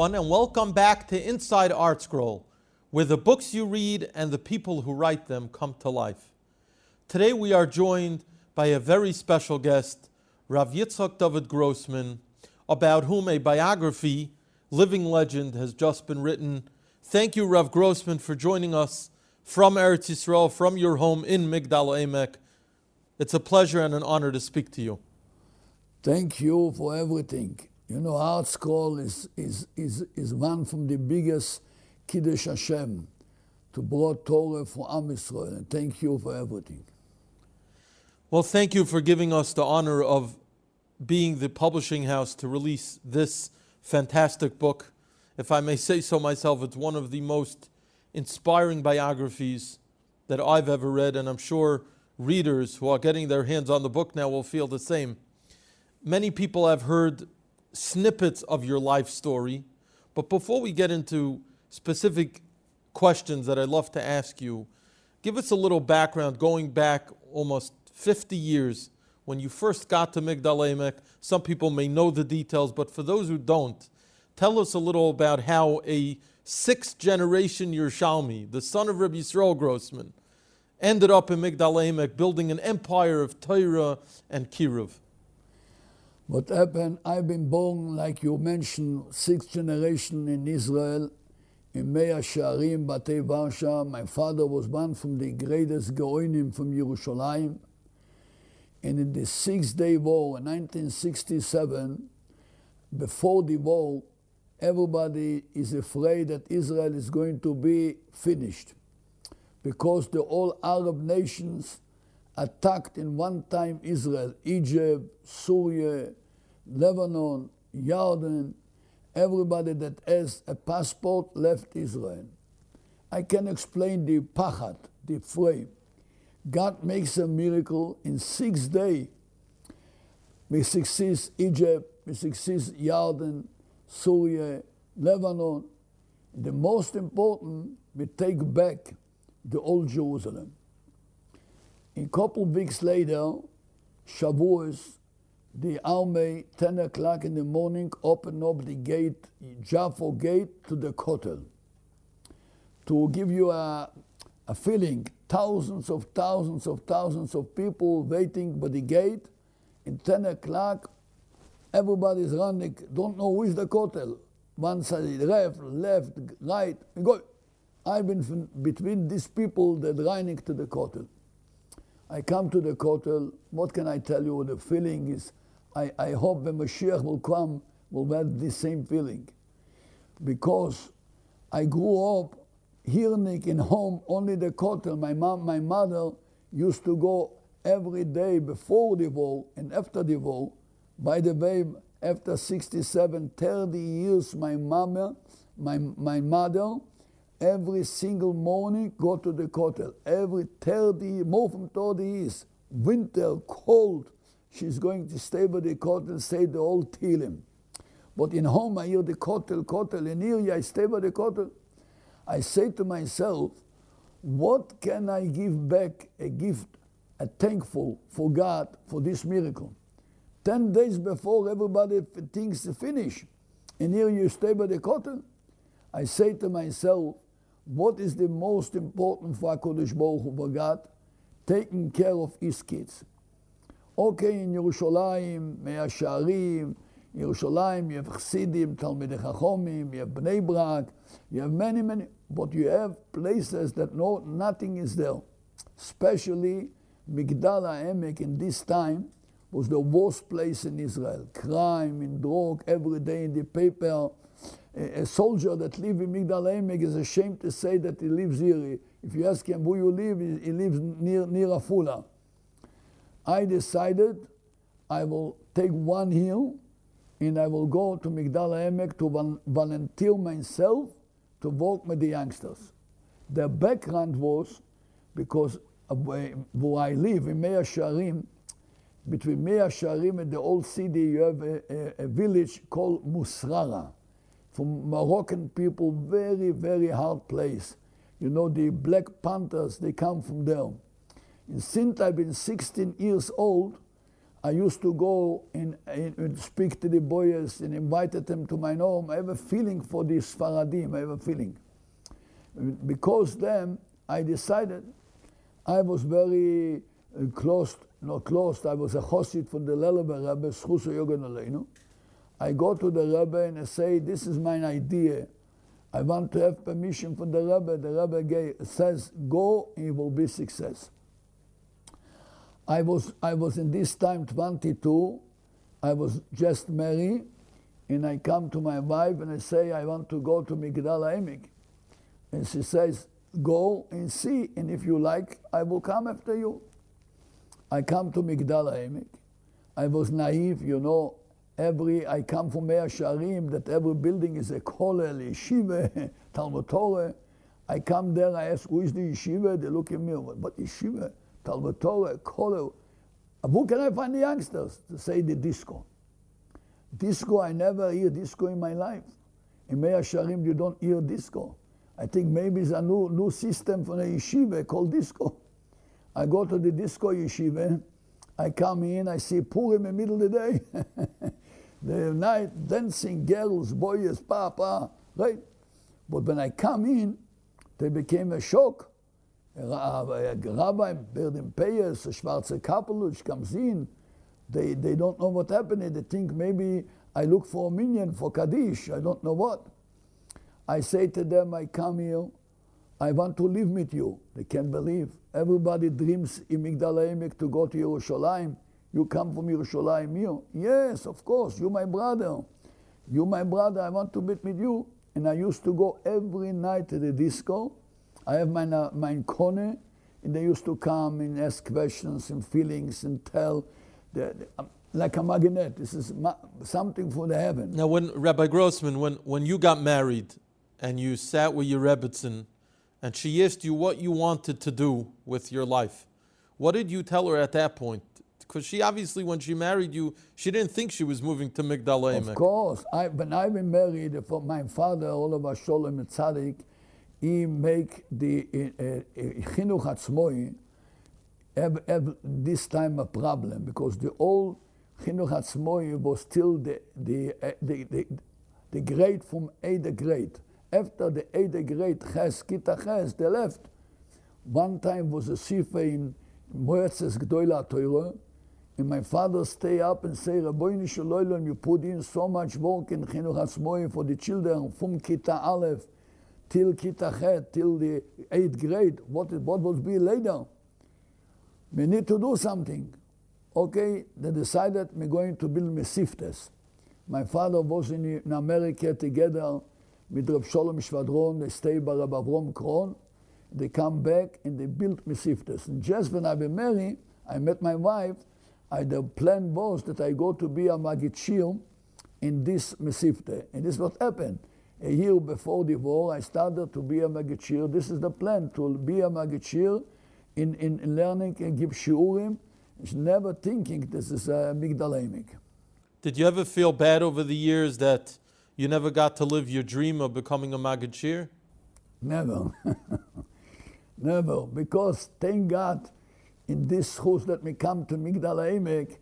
everyone, and welcome back to Inside ArtScroll, where the books you read and the people who write them come to life. Today we are joined by a very special guest, Rav Yitzchak David Grossman, about whom a biography, Living Legend, has just been written. Thank you, Rav Grossman, for joining us from Eretz Yisrael, from your home in Migdal HaEmek. It's a pleasure and an honor to speak to you. Thank you for everything. You know, ArtScroll is one from the biggest Kiddush Hashem to brought Torah for Am Yisrael. And thank you for everything. Well, thank you for giving us the honor of being the publishing house to release this fantastic book. If I may say so myself, it's one of the most inspiring biographies that I've ever read, and I'm sure readers who are getting their hands on the book now will feel the same. Many people have heard snippets of your life story, but before we get into specific questions that I'd love to ask you, give us a little background going back almost 50 years when you first got to Migdal HaEmek. Some people may know the details, but for those who don't, tell us a little about how a sixth generation Yerushalmi, the son of Reb Yisrael Grossman, ended up in Migdal HaEmek building an empire of Torah and Kiruv. What happened, I've been born, like you mentioned, sixth generation in Israel, in Meah Shearim, Batei Varsha. My father was one from the greatest Goyim from Yerushalayim. And in the Six-Day War in 1967, before the war, everybody is afraid that Israel is going to be finished because the all Arab nations attacked in one time Israel, Egypt, Syria, Lebanon, Jordan. Everybody that has a passport left Israel. I can explain the pachat, the frame. God makes a miracle in 6 days. We succeed Egypt, we succeed Jordan, Syria, Lebanon. The most important, we take back the old Jerusalem. A couple of weeks later, Shavuos, the army, 10 o'clock in the morning, opened up the gate, Jaffa gate, to the Kotel. To give you a feeling, thousands of people waiting by the gate. In 10 o'clock, everybody's running, don't know where's the Kotel. One side, left, right, go. I've been between these people that are running to the Kotel. I come to the Kotel, what can I tell you? The feeling is, I hope the Mashiach will come, will have the same feeling. Because I grew up hearing in home only the Kotel. My mother used to go every day before the war and after the war. By the way, after 67, 30 years, my mother, every single morning, go to the Kotel. Every 30, more from 30 years, winter, cold, she's going to stay by the Kotel, say the old Tehillim. But in home, I hear the Kotel, and here I stay by the Kotel. I say to myself, what can I give back a gift, a thankful for God, for this miracle? 10 days before, everybody thinks to finish, and here you stay by the Kotel. I say to myself, what is the most important for HaKadosh Baruch Hu, for God? Taking care of his kids. Okay, in Yerushalayim, Meah Shearim, Yerushalayim, you have Chassidim, Talmidei Chachomim, you have Bnei Brak, you have many, but you have places that nothing is there. Especially Migdal HaEmek in this time was the worst place in Israel. Crime and drug every day in the paper. A soldier that lives in Migdal HaEmek is ashamed to say that he lives here. If you ask him where you live, he lives near Afula. I decided I will take one year and I will go to Migdal HaEmek to volunteer myself to work with the youngsters. The background was because where I live in Meah Shearim, between Meah Shearim and the old city, you have a village called Musrara. From Moroccan people, very, very hard place. You know, the Black Panthers, they come from there. And since I've been 16 years old, I used to go and speak to the boys and invited them to my home. I have a feeling for the Sfaradim, I have a feeling. Because then I decided I was very close, not close, I was a chosid from the Leleber Rebbe, Schuso Yogen Aleinu. I go to the Rebbe and I say, this is my idea. I want to have permission from the Rebbe. The Rebbe says, go, it will be success. I was in this time 22, I was just married, and I come to my wife and I say, I want to go to Migdal HaEmek. And she says, go and see, and if you like, I will come after you. I come to Migdal HaEmek. I was naive, you know, I come from Meah Shearim, that every building is a kollel, yeshiva, Talmud Torah. I come there, I ask, who is the yeshiva? They look at me, what yeshiva? Talmud Torah, Kollel. Who can I find the youngsters? To say the disco. Disco, I never hear disco in my life. In Meah Shearim, you don't hear disco. I think maybe it's a new system for a yeshiva called disco. I go to the disco yeshiva, I come in, I see Purim in the middle of the day. The night, dancing girls, boys, papa, right? But when I come in, they became a shock. A rabbi, Berdim Peyes, a Schwarze Kapeluch comes in. They don't know what happened. They think maybe I look for a minion for Kaddish. I don't know what. I say to them, I come here. I want to live with you. They can't believe. Everybody dreams in Migdal HaEmek to go to Yerushalayim. You come from Yerushalayim here. Yes, of course. You're my brother. You're my brother. I want to meet with you. And I used to go every night to the disco. I have my corner, and they used to come and ask questions and feelings and tell, like a magnet. This is something for the heaven. Now, when Rabbi Grossman, when you got married and you sat with your Rebbetzin, and she asked you what you wanted to do with your life, what did you tell her at that point? Because she obviously, when she married you, she didn't think she was moving to Migdal HaEmek. Of course. When I've been married, for my father, Oliver Sholem and Tzadik, he make the Chinuch Atzmai have this time a problem, because the old Chinuch Atzmai was still the grade from 8th grade. After the 8th grade, Kita Ches, they left. One time was a Sifa in Moetzes Gdoila Torah, and my father stay up and say, Rabbeinu Shel Olam, you put in so much work in Chinuch Atzmai for the children from Kita Aleph till Kita Chet, till the 8th grade. What will be later? We need to do something. Okay, they decided we're going to build Mesivtas. My father was in America together with Rav Sholem Shvadron. They stayed by Rav Avrom Kron. They come back and they built Mesivtas. And just when I was married, I met my wife. The plan was that I go to be a Maggid Shiur in this Mesivta. And this is what happened. A year before the war, I started to be a Maggid Shiur. This is the plan, to be a Maggid Shiur in learning and give shiurim. It's never thinking this is a Migdal HaEmek. Did you ever feel bad over the years that you never got to live your dream of becoming a Maggid Shiur? Never. Never. Because thank God, in this house that we come to Migdal HaEmek,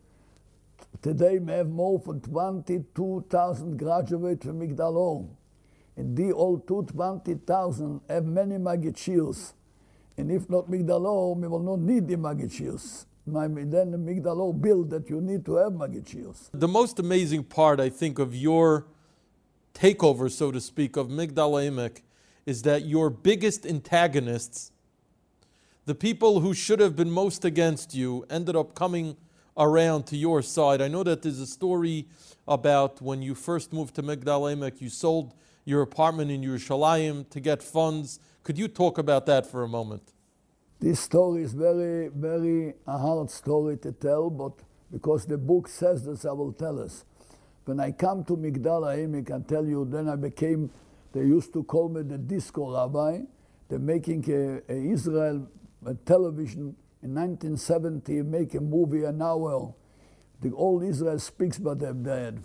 today we have more than 22,000 graduates from Migdal HaEmek. And the old 20,000 have many Maggid Shiurs. And if not Migdal HaEmek, we will not need the Maggid Shiurs. Then the Migdal HaEmek built that you need to have Maggid Shiurs. The most amazing part, I think, of your takeover, so to speak, of Migdal HaEmek is that your biggest antagonists, the people who should have been most against you, ended up coming around to your side. I know that there's a story about when you first moved to Migdal HaEmek, you sold your apartment in Yerushalayim to get funds. Could you talk about that for a moment? This story is very, very a hard story to tell, but because the book says this, I will tell us. When I come to Migdal HaEmek, I tell you, then they used to call me the disco rabbi. They're making a Israel a television in 1970, make a movie an hour. The old Israel speaks, but the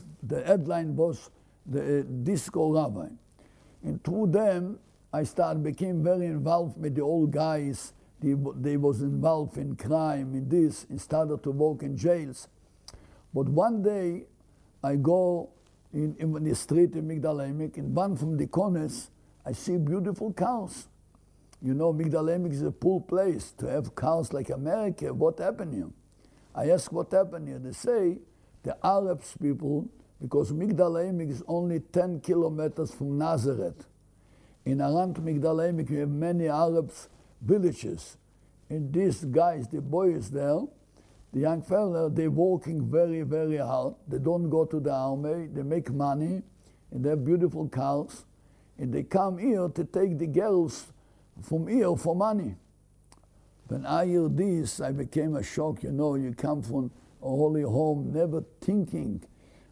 headline was the disco rabbi. And through them, I became very involved with the old guys. They was involved in crime, in this, and started to work in jails. But one day, I go in the street in Migdal HaEmek, in one from the corners, I see beautiful cows. You know, Migdal HaEmek is a poor place to have cows like America. What happened here? I ask what happened here. They say the Arabs people, because Migdal HaEmek is only 10 kilometers from Nazareth. In around Migdal HaEmek, you have many Arab villages. And these guys, the boys there, the young fella, they're working very, very hard. They don't go to the army. They make money, and they have beautiful cows. And they come here to take the girls from here for money. When I hear this, I became a shock. You know, you come from a holy home, never thinking.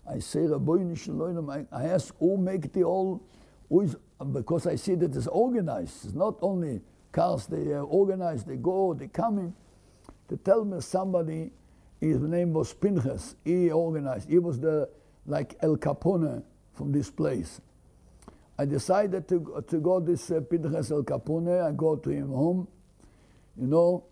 I say, I ask, who make the all? Because I see that it's organized. It's not only cars, they are organized, they go, they come in. They tell me somebody, his name was Pinchas, he organized. He was the, like Al Capone from this place. I decided to go this Pinchas Al Capone. I go to him home. You know,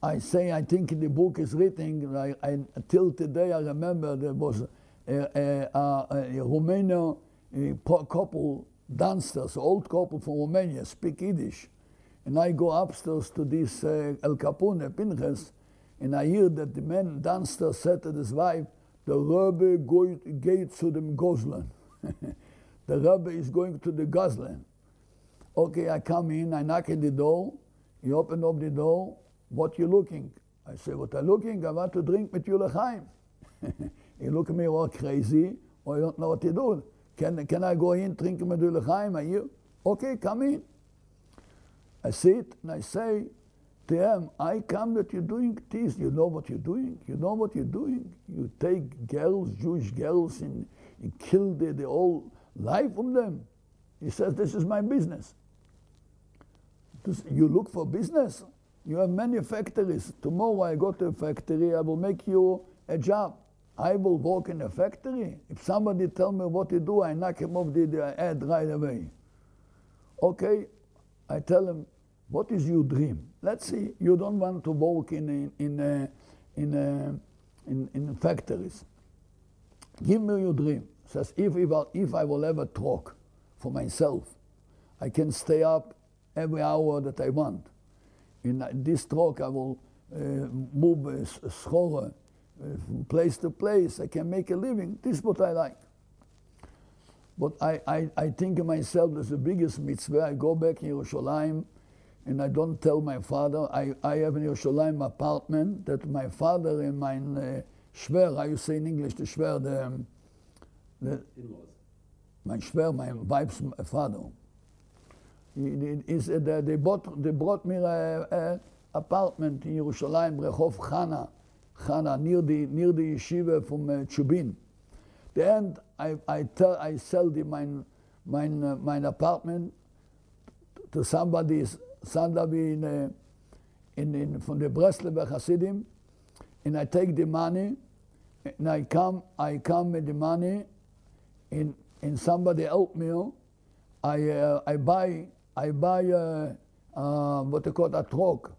I say, I think the book is written, until today I remember there was a Romanian couple dancers, old couple from Romania, speak Yiddish. And I go upstairs to this El Capone, Pinchas, and I hear that the man downstairs said to his wife, the Rebbe goes to the Goslan. The Rebbe is going to the Goslan. Okay, I come in, I knock at the door. He opened up the door. What you looking? I say, what are you looking? I want to drink with you l'chaim. He look at me all crazy, or I don't know what to do. Can I go in, drink with you l'chaim? Are you? Okay, come in. I sit and I say to him, I come that you're doing this. You know what you're doing? You know what you're doing? You take girls, Jewish girls, and kill the whole life of them. He says, this is my business. You look for business? You have many factories. Tomorrow I go to a factory, I will make you a job. I will work in a factory. If somebody tell me what to do, I knock him off the head right away. Okay. I tell him, what is your dream? Let's see, you don't want to work in factories. Give me your dream. Says, if I will ever talk for myself, I can stay up every hour that I want. In this talk, I will move schorre from place to place. I can make a living. This is what I like. But I think to myself, that's the biggest mitzvah. I go back in Yerushalayim, and I don't tell my father. I have in Yerushalayim apartment that my father and my shver, how you say in English, the shver, the my shver, my wife's father. They brought me an apartment in Yerushalayim, Rehov Chana, near the yeshiva from Chubin. The end, I sell my apartment to somebody from the Breslever Chassidim, and I take the money, and I come with the money, and somebody help me. I buy what they call a truck,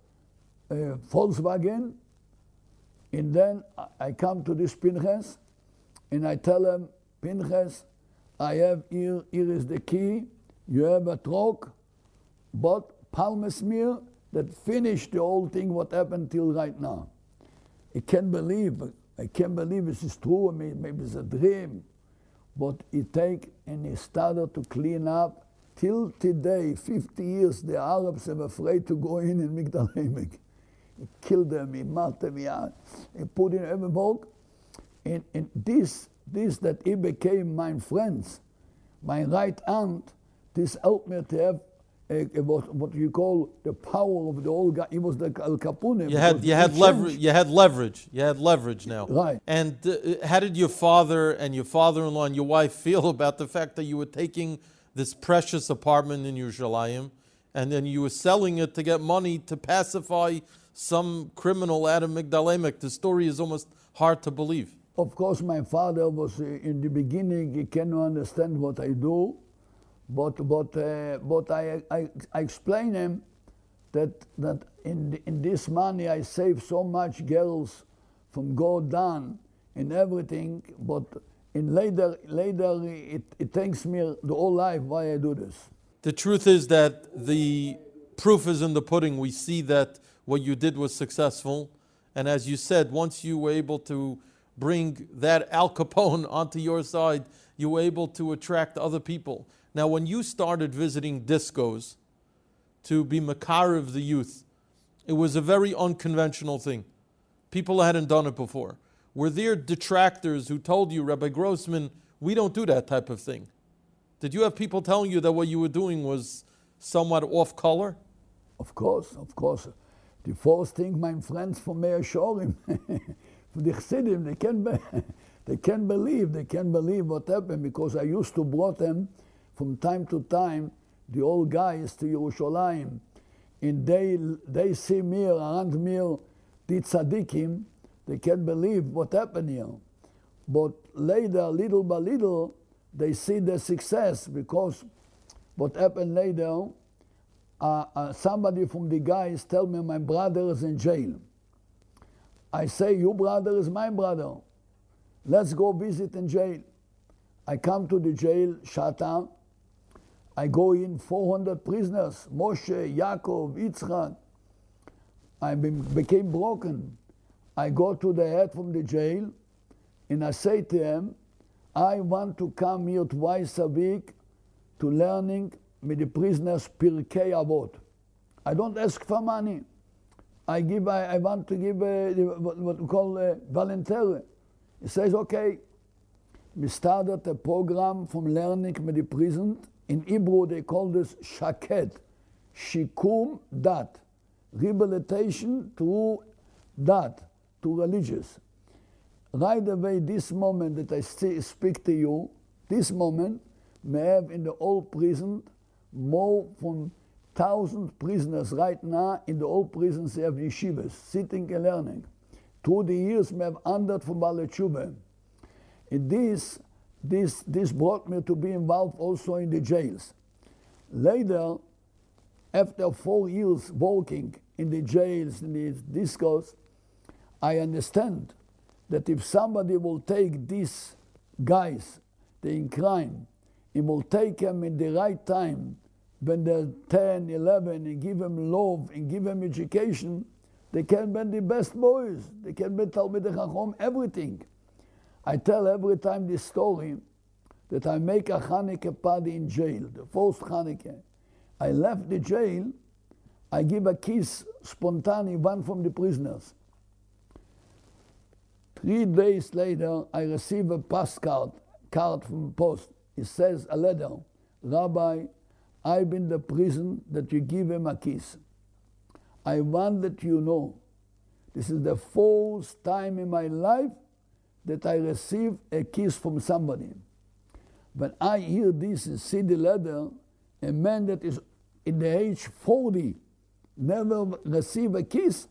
a Volkswagen, and then I come to this Pinchas. And I tell him, Pinchas, I have here is the key, you have a truck, but Palmesmir that finished the whole thing, what happened till right now. I can't believe this is true, maybe it's a dream. But he take and he started to clean up. Till today, 50 years, the Arabs are afraid to go in Migdal HaEmek. He killed them, he marked them, he put in every book. And this that he became my friends, my right aunt, this helped me to have what you call the power of the old guy. He was like Al Capone. You had leverage now. Right. And how did your father and your father-in-law and your wife feel about the fact that you were taking this precious apartment in Yerushalayim and then you were selling it to get money to pacify some criminal out of Migdal HaEmek? The story is almost hard to believe. Of course, my father was in the beginning. He cannot understand what I do, but I explain him that in this money I save so much girls from God down and everything, but in later it takes me the whole life why I do this. The truth is that the proof is in the pudding. We see that what you did was successful, and as you said, once you were able to bring that Al Capone onto your side, you were able to attract other people. Now, when you started visiting discos to be makar of the youth, it was a very unconventional thing. People hadn't done it before. Were there detractors who told you, Rabbi Grossman, we don't do that type of thing? Did you have people telling you that what you were doing was somewhat off color? Of course, of course. The first thing, my friends from Meah Shearim, from the Chassidim, they can't believe what happened, because I used to brought them from time to time, the old guys to Yerushalayim, and they see me around me, the Tzadikim. They can't believe what happened here. But later, little by little, they see the success, because what happened later, somebody from the guys tell me my brother is in jail. I say, your brother is my brother. Let's go visit in jail. I come to the jail, Shata. I go in 400 prisoners, Moshe, Yaakov, Yitzchak. I became broken. I go to the head from the jail, and I say to him, I want to come here twice a week to learning with the prisoners Pirkei Avot. I don't ask for money. I want to give what we call voluntary. He says, okay. We started a program from learning with the prison. In Hebrew, they call this shaket, shikum dat, rehabilitation through dat, to religious. Right away, this moment that I speak to you, this moment may have in the old prison more from 1,000 prisoners right now. In the old prisons they have yeshivas, sitting and learning. Through the years may have 100 from Baalei Tshuva. And this brought me to be involved also in the jails. Later, after 4 years working in the jails, in the discos, I understand that if somebody will take these guys, they're in crime, and will take them in the right time, when they're 10, 11, and give them love, and give them education, they can be the best boys. They can be Talmidei Chachomim, everything. I tell every time this story, that I make a Hanukkah party in jail, the first Hanukkah. I left the jail, I give a kiss, spontaneous, one from the prisoners. 3 days later, I receive a postcard from post. It says a letter, Rabbi, I've been in the prison that you give him a kiss. I want that you know, this is the first time in my life that I receive a kiss from somebody. When I hear this and see the letter, a man that is in the age 40 never receive a kiss,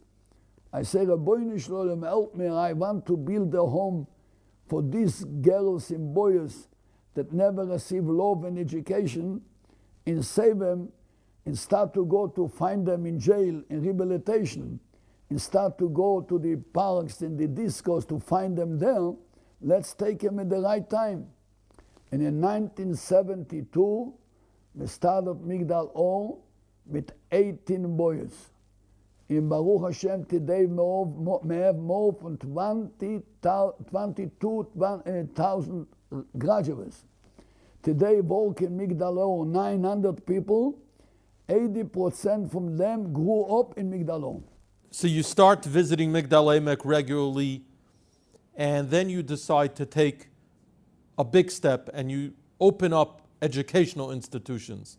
I say, Rabbeinu Shlolem, help me, I want to build a home for these girls and boys that never receive love and education, and save them, and start to go to find them in jail, in rehabilitation, and start to go to the parks and the discos to find them there. Let's take them at the right time. And in 1972, we started Migdal HaEmek with 18 boys. In Baruch Hashem, today we have more than 22,000 graduates. Today, work in Migdal HaEmek, 900 people. 80% from them grew up in Migdal HaEmek. So you start visiting Migdal HaEmek regularly, and then you decide to take a big step and you open up educational institutions.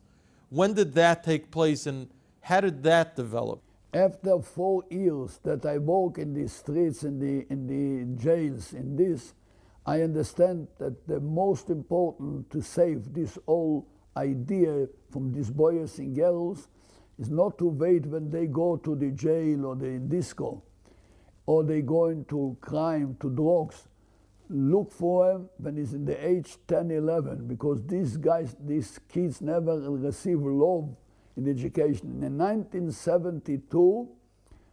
When did that take place, and how did that develop? After 4 years that I walk in the streets, in the jails, in this, I understand that the most important to save this whole idea from these boys and girls is not to wait when they go to the jail or the disco, or they go into crime, to drugs. Look for them when he's in the age 10, 11, because these kids never receive love in education. In 1972,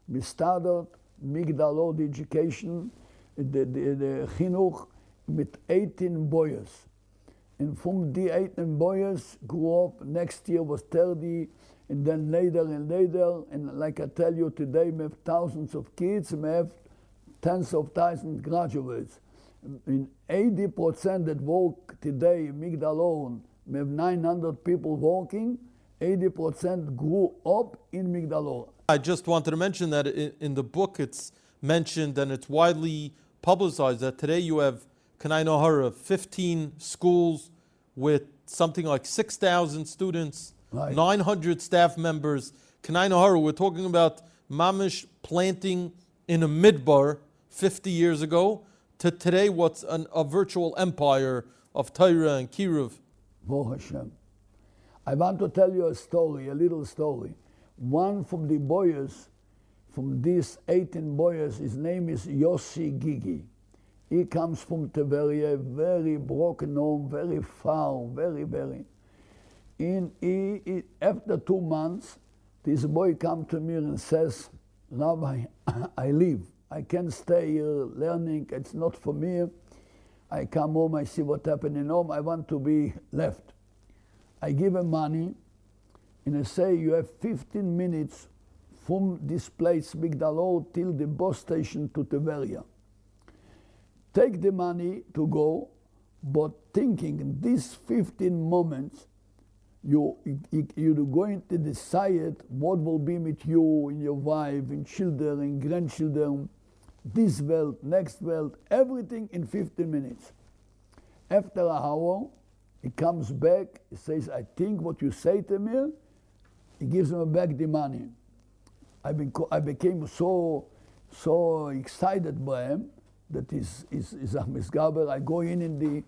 we started Migdal Old education, the Chinuch with 18 boys. And from the 18 boys grew up, next year was 30, and then later and later. And like I tell you today, we have thousands of kids, we have tens of thousands of graduates. In 80% that work today in Migdal Old, we have 900 people working, 80% grew up in Migdal Old. I just wanted to mention that in the book it's mentioned and it's widely publicized that today you have, can I know her, 15 schools with something like 6,000 students, right. 900 staff members. Can I know her, we're talking about mamish planting in a midbar 50 years ago to today what's a virtual empire of Torah and Kiruv. Baruch Hashem. I want to tell you a story, a little story. One from the boys, from these 18 boys, his name is Yossi Gigi. He comes from Tiberia, very broken home, very far, very. And he, after 2 months, this boy comes to me and says, Rabbi, I leave. I can't stay here learning. It's not for me. I come home, I see what's happening home. I want to be left. I give him money, and I say, you have 15 minutes from this place, Migdal Old, till the bus station to Tiberia. Take the money to go, but thinking these 15 moments, you're going to decide what will be with you and your wife and children and grandchildren, this world, next world, everything in 15 minutes. After an hour, he comes back, he says, I think what you say to me, he gives me back the money. I became so excited by him that is Ahmed Gaber. I go in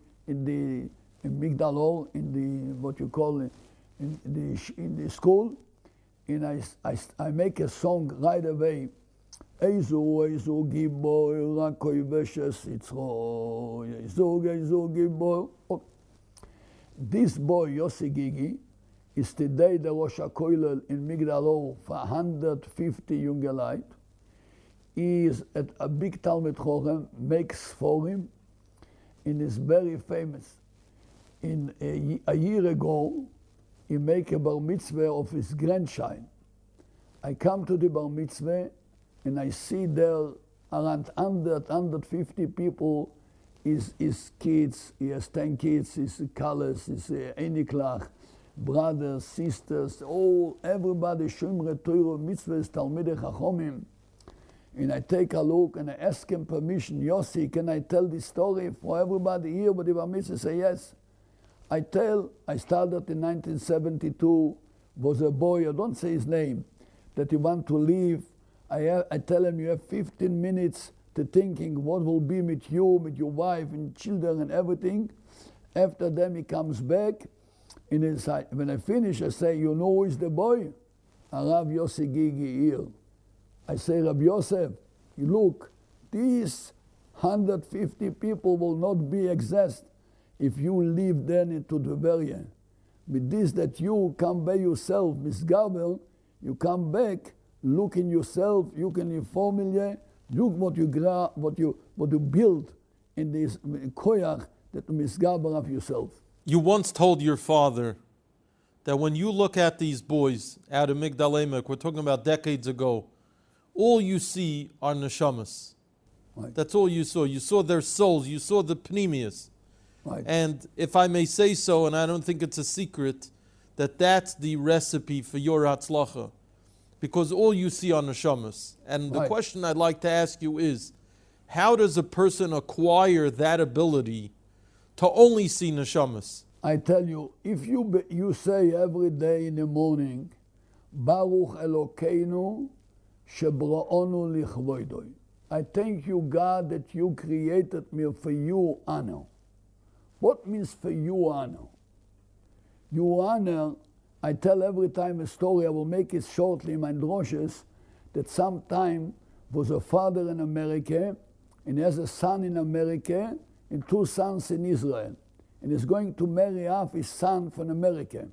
Migdal Old, in the what you call in the school, and I make a song right away. Ezu Gibor, Rakoy Veshes Yitzro, Ezu Gibor. This boy, Yossi Gigi, is today the Rosh HaKollel in Migdal Old for 150 Jungelite. He is at a big Talmid Chochem, makes for him, and is very famous. In a year ago, he made a bar mitzvah of his grandchild. I come to the bar mitzvah, and I see there around 100, 150 people. His kids, he has 10 kids, his colors, his eniklach, brothers, sisters, everybody, Shomrei Torah, mitzvahs, Talmidei Chachomim. And I take a look and I ask him permission, Yossi, can I tell this story for everybody here? But the bar mitzvah say yes. I tell, I started in 1972, was a boy, I don't say his name, that he want to leave. I tell him, you have 15 minutes to thinking what will be with you, with your wife and children and everything. After them, he comes back. And when I finish, I say, you know who is the boy? Rav Yossi Gigi here. I say, Rabbi Yosef, look, these 150 people will not be exist if you leave then into the barrier. With this that you come by yourself, Miss Gabel, you come back, look in yourself, you can inform you, look what you build in this koyach that Miss Gabel of yourself. You once told your father that when you look at these boys out of Migdal HaEmek, we're talking about decades ago, all you see are neshamas. Right. That's all you saw. You saw their souls. You saw the pnimius. Right. And if I may say so, and I don't think it's a secret, that's the recipe for your hatzlacha. Because all you see are neshamas. And right. The question I'd like to ask you is, how does a person acquire that ability to only see neshamas? I tell you, if you say every day in the morning, Baruch Elokeinu, I thank you, God, that you created me for your honor. What means for your honor? Your honor, I tell every time a story, I will make it shortly in my droshes, that sometime was a father in America, and he has a son in America, and 2 sons in Israel. And he's going to marry off his son from America.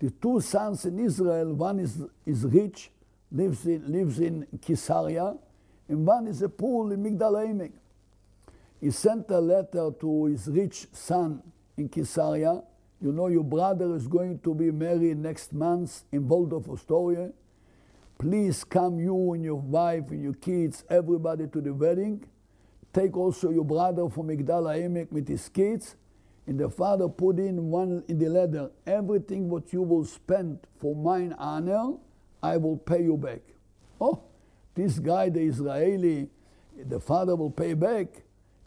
The 2 sons in Israel, one is rich, lives in Kisaria, and one is a pool in Migdal HaEmek. He sent a letter to his rich son in Kisaria. You know, your brother is going to be married next month in Waldorf Astoria. Please come, you and your wife and your kids, everybody to the wedding. Take also your brother from Migdal HaEmek with his kids. And the father put in one in the letter, everything what you will spend for mine honor, I will pay you back. Oh, this guy, the Israeli, the father will pay back.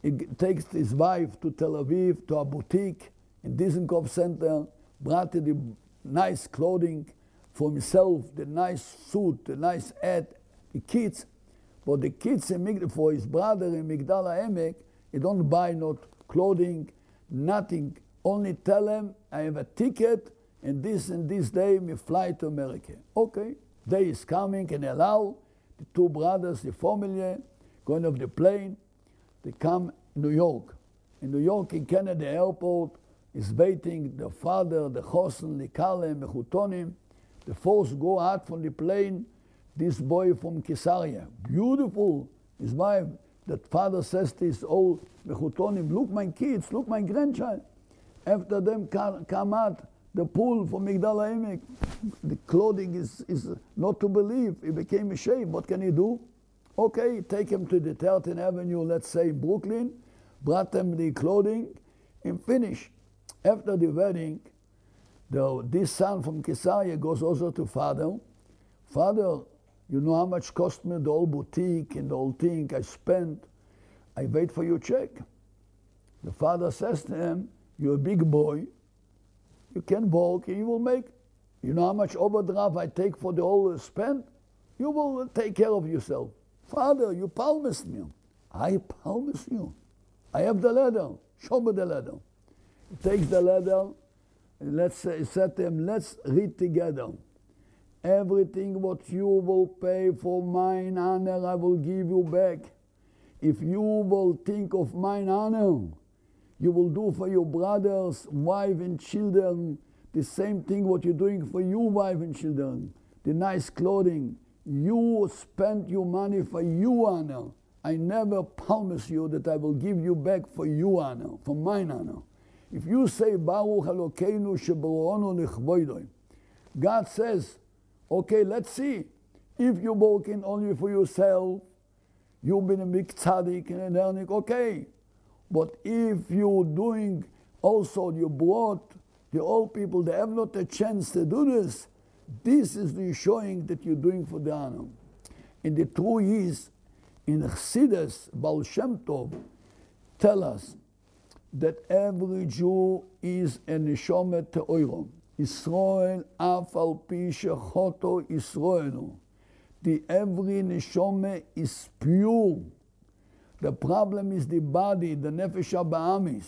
He takes his wife to Tel Aviv, to a boutique in Dizengoff Center, brought her the nice clothing for himself, the nice suit, the nice hat, the kids. But the kids, for his brother in Migdal HaEmek, he don't buy not clothing, nothing. Only tell him, I have a ticket, and this day, we fly to America. Okay, day is coming, and allow the two brothers, the family, going off the plane. They come to New York. In New York, in Kennedy Airport, is waiting the father, the Chosen, the Kalem, the Chutonim. The force go out from the plane. This boy from Kisaria, beautiful, his wife. That father says to his old Mechutonim, look my kids, look my grandchild. After them come out the pool from Migdal HaEmek. The clothing is not to believe. He became ashamed. What can he do? Okay, take him to the 13th Avenue, let's say Brooklyn, brought them the clothing, and finish. After the wedding, this son from Kisaria goes also to father. Father, you know how much cost me the whole boutique and the whole thing I spent. I wait for your check. The father says to him, you're a big boy. You can walk and you will make. You know how much overdraft I take for the whole spend? You will take care of yourself. Father, you promised me. I promise you. I have the letter. Show me the letter. He takes the letter and he said to him, let's read together. Everything what you will pay for mine honor, I will give you back. If you will think of mine honor, you will do for your brothers, wife and children, the same thing what you're doing for your wife and children, the nice clothing. You spend your money for your honor. I never promise you that I will give you back for your honor, for mine honor. If you say, Baruch Elokeinu shebaro'onu nechvoidoim, God says, okay, let's see. If you're working only for yourself, you've been a big Tzadik and a Dernik, okay. But if you're doing also, you brought the old people, they have not a chance to do this. This is the showing that you're doing for the honor. And the truth is, in Chassidus, Baal Shem Tov tell us that every Jew is a Neshama Te'oiro. Israel, Afal Pisha Choto Israel. The every neshome is pure. The problem is the body, the nefesh ba'amis.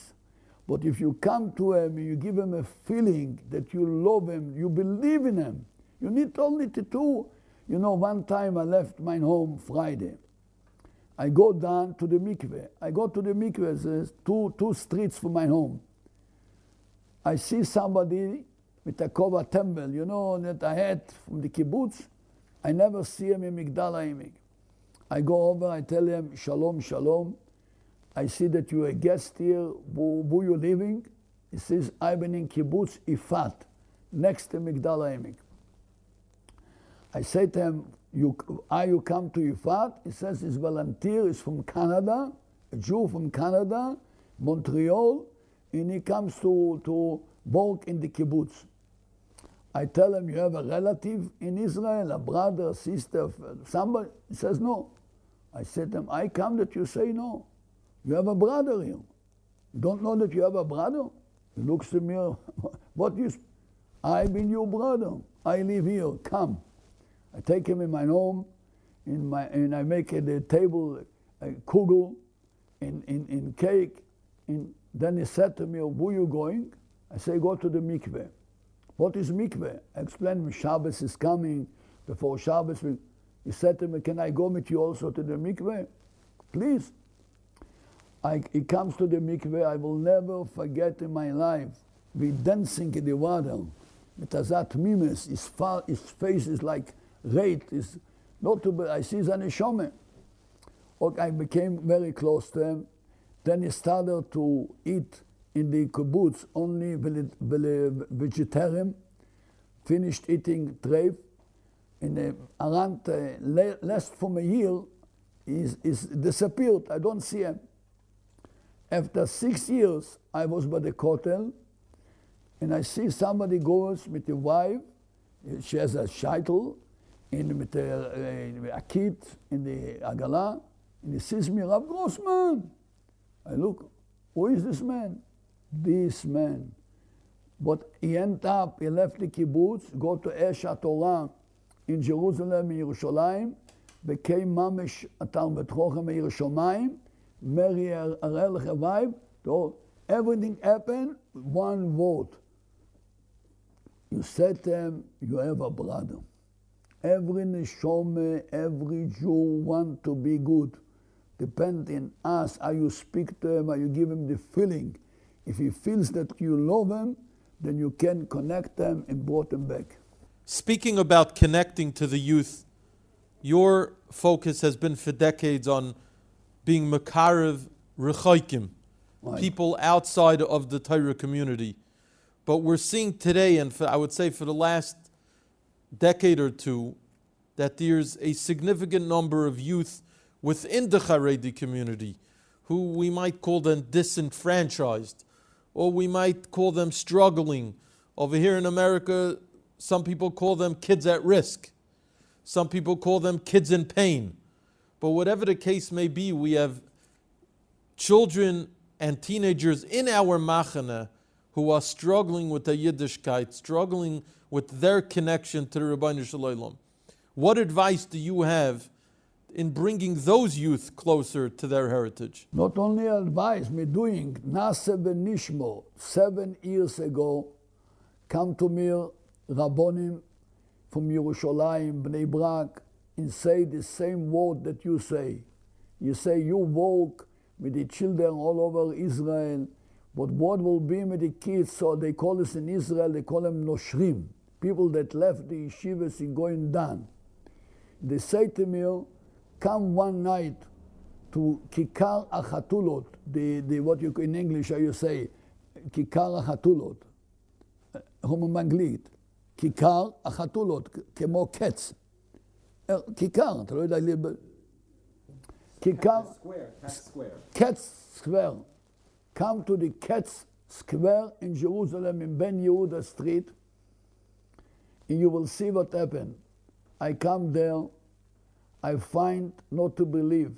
But if you come to him, you give him a feeling that you love him, you believe in him. You need only to do. You know, one time I left my home Friday. I go down to the mikveh. I go to the mikveh, there's two streets from my home. I see somebody with a kova temple, you know, that I had from the kibbutz. I never see him in Migdal HaEmek. I go over, I tell him, shalom, shalom. I see that you're a guest here. Where you living? He says, I've been in kibbutz Ifat, next to Migdal HaEmek. I say to him, you come to Ifat? He says, his volunteer is from Canada, a Jew from Canada, Montreal, and he comes to work in the kibbutz. I tell him, you have a relative in Israel, a brother, sister, somebody? He says, no. I said to him, I come that you say no. You have a brother here. You don't know that you have a brother? He looks to me, what you, I've been your brother. I live here, come. I take him in my home, and I make the table a kugel in cake. And then he said to me, where you going? I say, go to the mikveh. What is mikveh? I explained to him, Shabbos is coming. Before Shabbos, he said to me, can I go with you also to the mikveh? Please. He comes to the mikveh. I will never forget in my life. We're dancing in the water. Mitazat mimes, his face is like red. I see his neshama. I became very close to him. Then he started to eat in the kibbutz only vegetarian, finished eating treif. Around less from a year, he's disappeared. I don't see him. After 6 years, I was by the Kotel, and I see somebody goes with a wife. She has a shaitel, and with a kid in the agala, and he sees me, Rav Grossman. I look, who is this man? This man. But he ended up, he left the kibbutz, go to Esh HaTorah in Jerusalem, Yerushalayim, became Mamish Talmid Chacham Meir Shomayim, married Ariel Chaviv. So everything happened, one vote. You said to him, you have a brother. Every neshome, every Jew want to be good. Depend in us, how you speak to him, how you give him the feeling. If he feels that you love him, then you can connect them and brought them back. Speaking about connecting to the youth, your focus has been for decades on being makarev rechoikim, right, people outside of the Torah community. But we're seeing today, and I would say for the last decade or two, that there's a significant number of youth within the Haredi community who we might call them disenfranchised, or we might call them struggling. Over here in America, some people call them kids at risk. Some people call them kids in pain. But whatever the case may be, we have children and teenagers in our machana who are struggling with the Yiddishkeit, struggling with their connection to the Rebbeinu Shel Olam. What advice do you have in bringing those youth closer to their heritage? Not only advice, me doing, Nase ben Nishmo, 7 years ago, come to me, Rabbonim from Yerushalayim, Bnei Brak, and say the same word that you say. You say you walk with the children all over Israel, but what will be with the kids? So they call us in Israel, they call them Noshrim, people that left the yeshivas and going down. They say to me, come one night to Kikar Achatulot, what you in English how you say, Kikar Achatulot, Maggid Kikar Achatulot, כמו cats. Kikar, אתה לא יודע לי... Cats Square. Come to the Cats Square in Jerusalem, in Ben Yehuda Street, and you will see what happened. I come there, I find not to believe.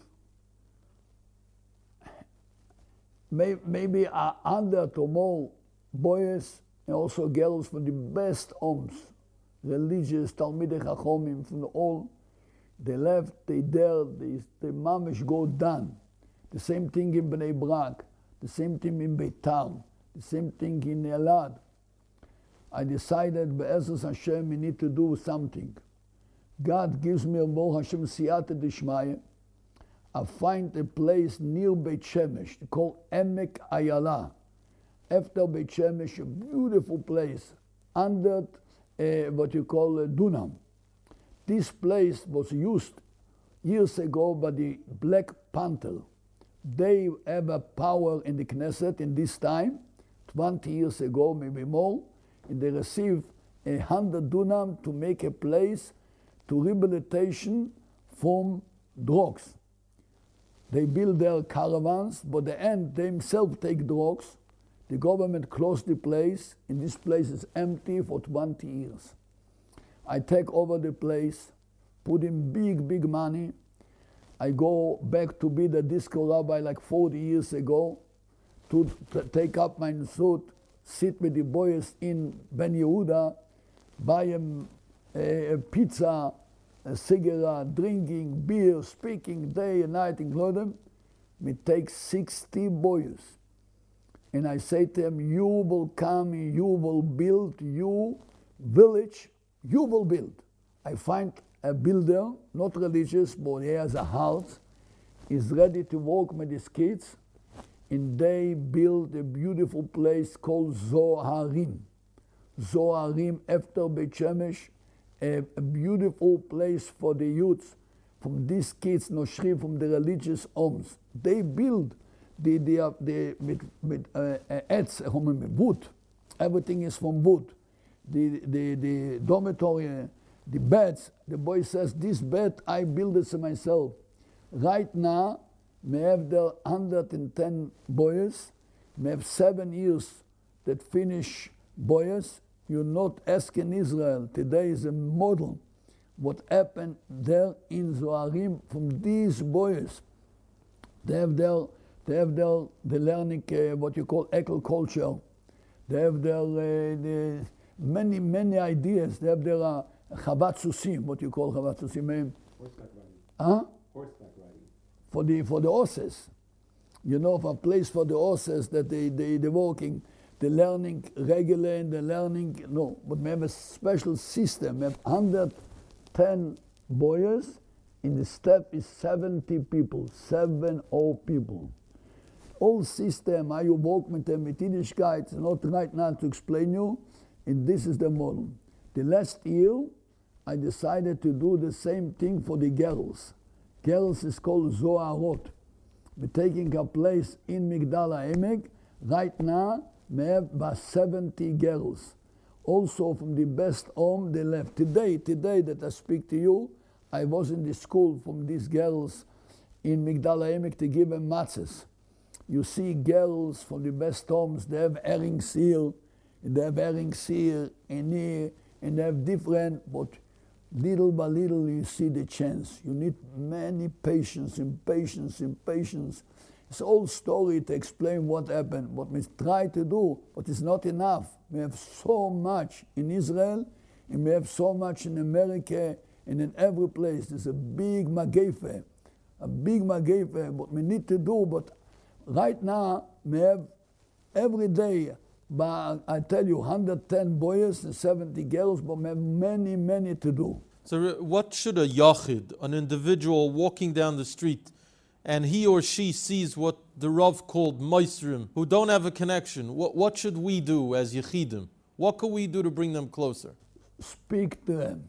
Maybe 100 or more boys and also girls from the best homes, religious, Talmidei Chachomim from all, they left, they dared, the mamish go down. The same thing in Bnei Brak, the same thing in Beitar, the same thing in Elad. I decided, Be'ezus Hashem, we need to do something. God gives me a Baruch Hashem Siyata Dishmaya. I find a place near Beit Shemesh called Emek Ayala. After Beit Shemesh, a beautiful place, under what you call Dunam. This place was used years ago by the Black Panther. They have a power in the Knesset in this time, 20 years ago, maybe more, and they received 100 dunam to make a place to rehabilitation from drugs. They build their caravans, but the end they themselves take drugs. The government closed the place, and this place is empty for 20 years. I take over the place, put in big, big money. I go back to be the disco rabbi like 40 years ago, to take up my suit, sit with the boys in Ben Yehuda, buy them a pizza, a cigarette, drinking beer, speaking day and night, including. We take 60 boys. And I say to them, you will come, you will build, you village, you will build. I find a builder, not religious, but he has a heart, is ready to work with his kids, and they build a beautiful place called Zoharim. Zoharim, after Beit Shemesh, a beautiful place for the youths from these kids, noshrim, from the religious homes. They build with wood. Everything is from wood. The dormitory, the beds. The boy says, this bed I built it myself. Right now, we have there 110 boys. We have 7 years that finish boys. You're not asking Israel. Today is a model. What happened there in Zoharim from these boys? They have their learning what you call agriculture. They have their many ideas. They have their Chabat Susim, what you call Chabat Susim. Horseback riding. Huh? Horseback riding. For the horses, you know, for a place for the horses that they walking. The learning regular and the learning no, but we have a special system. We have 110 boys. In the step is 70 people, 70 people. All system. How you work with them with Yiddishkeit? It's not right now to explain you. And this is the model. The last year, I decided to do the same thing for the girls. Girls is called Zoharot. We're taking a place in Migdal HaEmek right now. We have about 70 girls. Also from the best home they left. Today that I speak to you, I was in the school from these girls in Migdal HaEmek to give them matzahs. You see girls from the best homes, they have earrings here, and they have earrings here and here, and they have different, but little by little you see the chance. You need many patience. It's all story to explain what happened, what we try to do, but it's not enough. We have so much in Israel, and we have so much in America, and in every place. There's a big magefe, what we need to do. But right now, we have every day, I tell you, 110 boys and 70 girls, but we have many to do. So what should a yachid, an individual walking down the street, and he or she sees what the Rav called Meisrim, who don't have a connection, what should we do as Yechidim? What can we do to bring them closer? Speak to them.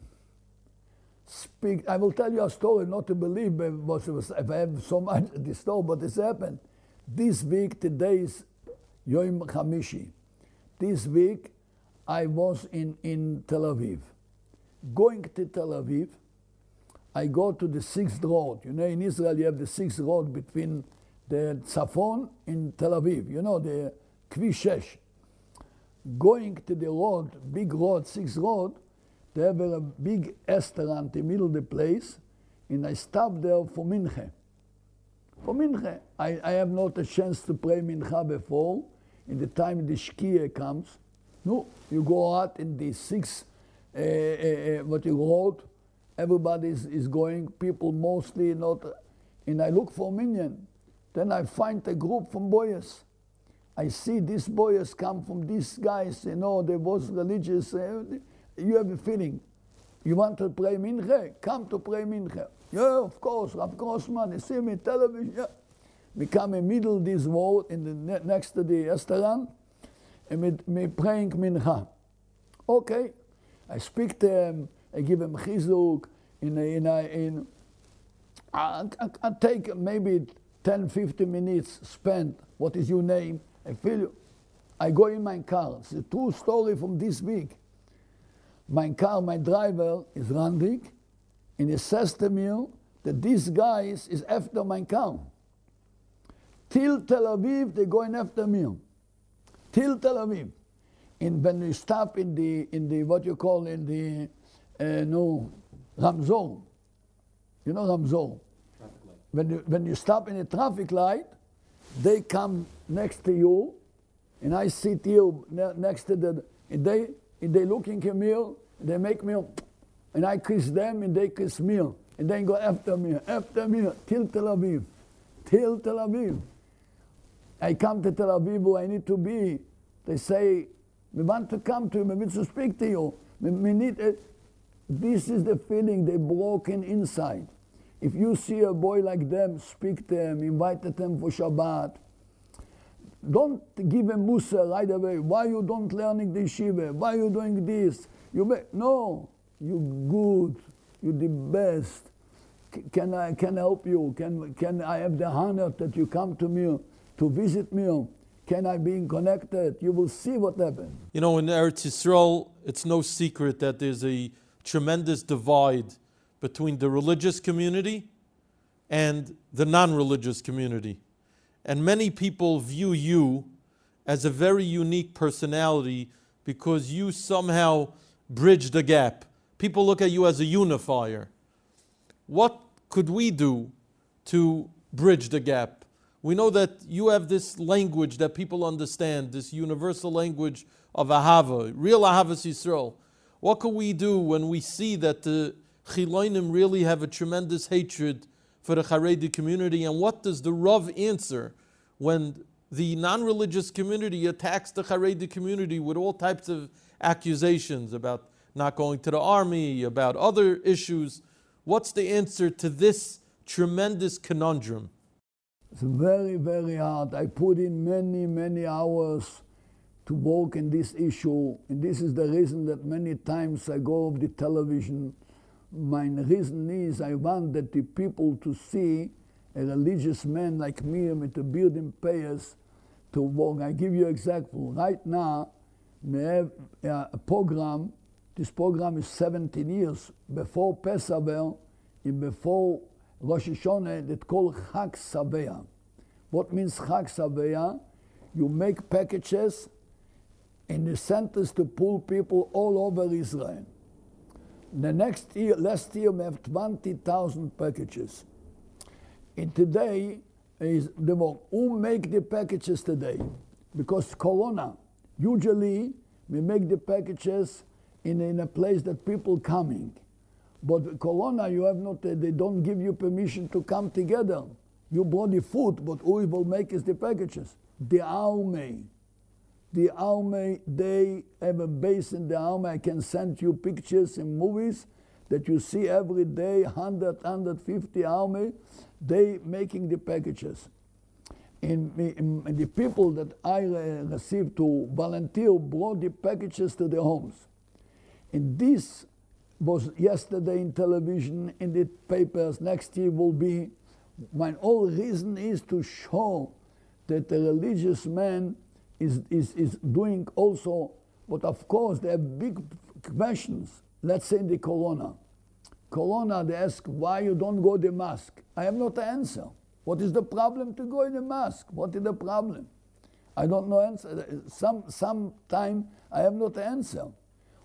Speak. I will tell you a story, not to believe, but if I have so much at the store, but it's happened. This week, today is Yom Hamishi. This week, I was in Tel Aviv. Going to Tel Aviv, I go to the 6th road. You know, in Israel, you have the 6th road between the Tzafon and Tel Aviv. You know, the Kvishesh. Going to the road, big road, 6th road, they have a big restaurant in the middle of the place, and I stopped there for Mincha. I have not a chance to pray Mincha before, in the time the Shkia comes. No, you go out in the 6th road, everybody is going, people mostly not, and I look for a minion. Then I find a group from boys. I see these boys come from these guys, you know, they was religious. You have a feeling. You want to pray Mincha? Come to pray Mincha. Yeah, of course, Rav Grossman, you see me, television, yeah. We come in middle of this wall, next to the restaurant, and we praying Mincha. Okay, I speak to them. I give him chizuk, and I take maybe 10, 15 minutes spent. What is your name? I feel you. I go in my car. It's a true story from this week. My car, my driver is Randik, and he says to me that these guys is after my car. Till Tel Aviv, they're going after me. Till Tel Aviv. And when we stop in the Ramzor. You know Ramzor? When you stop in a traffic light, they come next to you, and I sit here next to them, and they looking at me, they make me, and I kiss them, and they kiss me, and they go after me, till Tel Aviv. I come to Tel Aviv where I need to be. They say, we want to come to you, we need to speak to you, we need it. This is the feeling they broken inside. If you see a boy like them, speak to them, invite them for Shabbat. Don't give a Musa right away. Why you don't learning the Yeshiva? Why you doing this? No, you good. You the best. Can I help you? Can I have the honor that you come to me, to visit me? Can I be connected? You will see what happens. You know, in Eretz Yisrael, it's no secret that there's a tremendous divide between the religious community and the non-religious community. And many people view you as a very unique personality because you somehow bridge the gap. People look at you as a unifier. What could we do to bridge the gap? We know that you have this language that people understand, this universal language of Ahava, real Ahavas Yisrael. What could we do when we see that the Chilonim really have a tremendous hatred for the Haredi community? And what does the Rav answer when the non-religious community attacks the Haredi community with all types of accusations about not going to the army, about other issues? What's the answer to this tremendous conundrum? It's very, very hard. I put in many, many hours to work in this issue, and this is the reason that many times I go off the television. My reason is I want that the people to see a religious man like me with a beard and payas to work. I give you an example. Right now, we have a program. This program is 17 years before Pesach and before Rosh Hashanah, that called Chag Saveah. What means Chag Saveah? You make packages in the centers to pull people all over Israel. The next year, last year, we have 20,000 packages. And today is the work. Who make the packages today? Because Corona. Usually, we make the packages in a place that people coming. But Corona, you have not. They don't give you permission to come together. You brought the food, but who will make is the packages? The army. The army, they have a base in the army. I can send you pictures and movies that you see every day, 100, 150 army, they making the packages. And the people that I received to volunteer brought the packages to the homes. And this was yesterday in television, in the papers, next year will be. My whole reason is to show that the religious man is doing also, but of course they have big questions. Let's say in the Corona. Corona, they ask why you don't go to the mosque. I have not the answer. What is the problem to go in the mosque? What is the problem? I don't know answer. Sometime I have not the answer.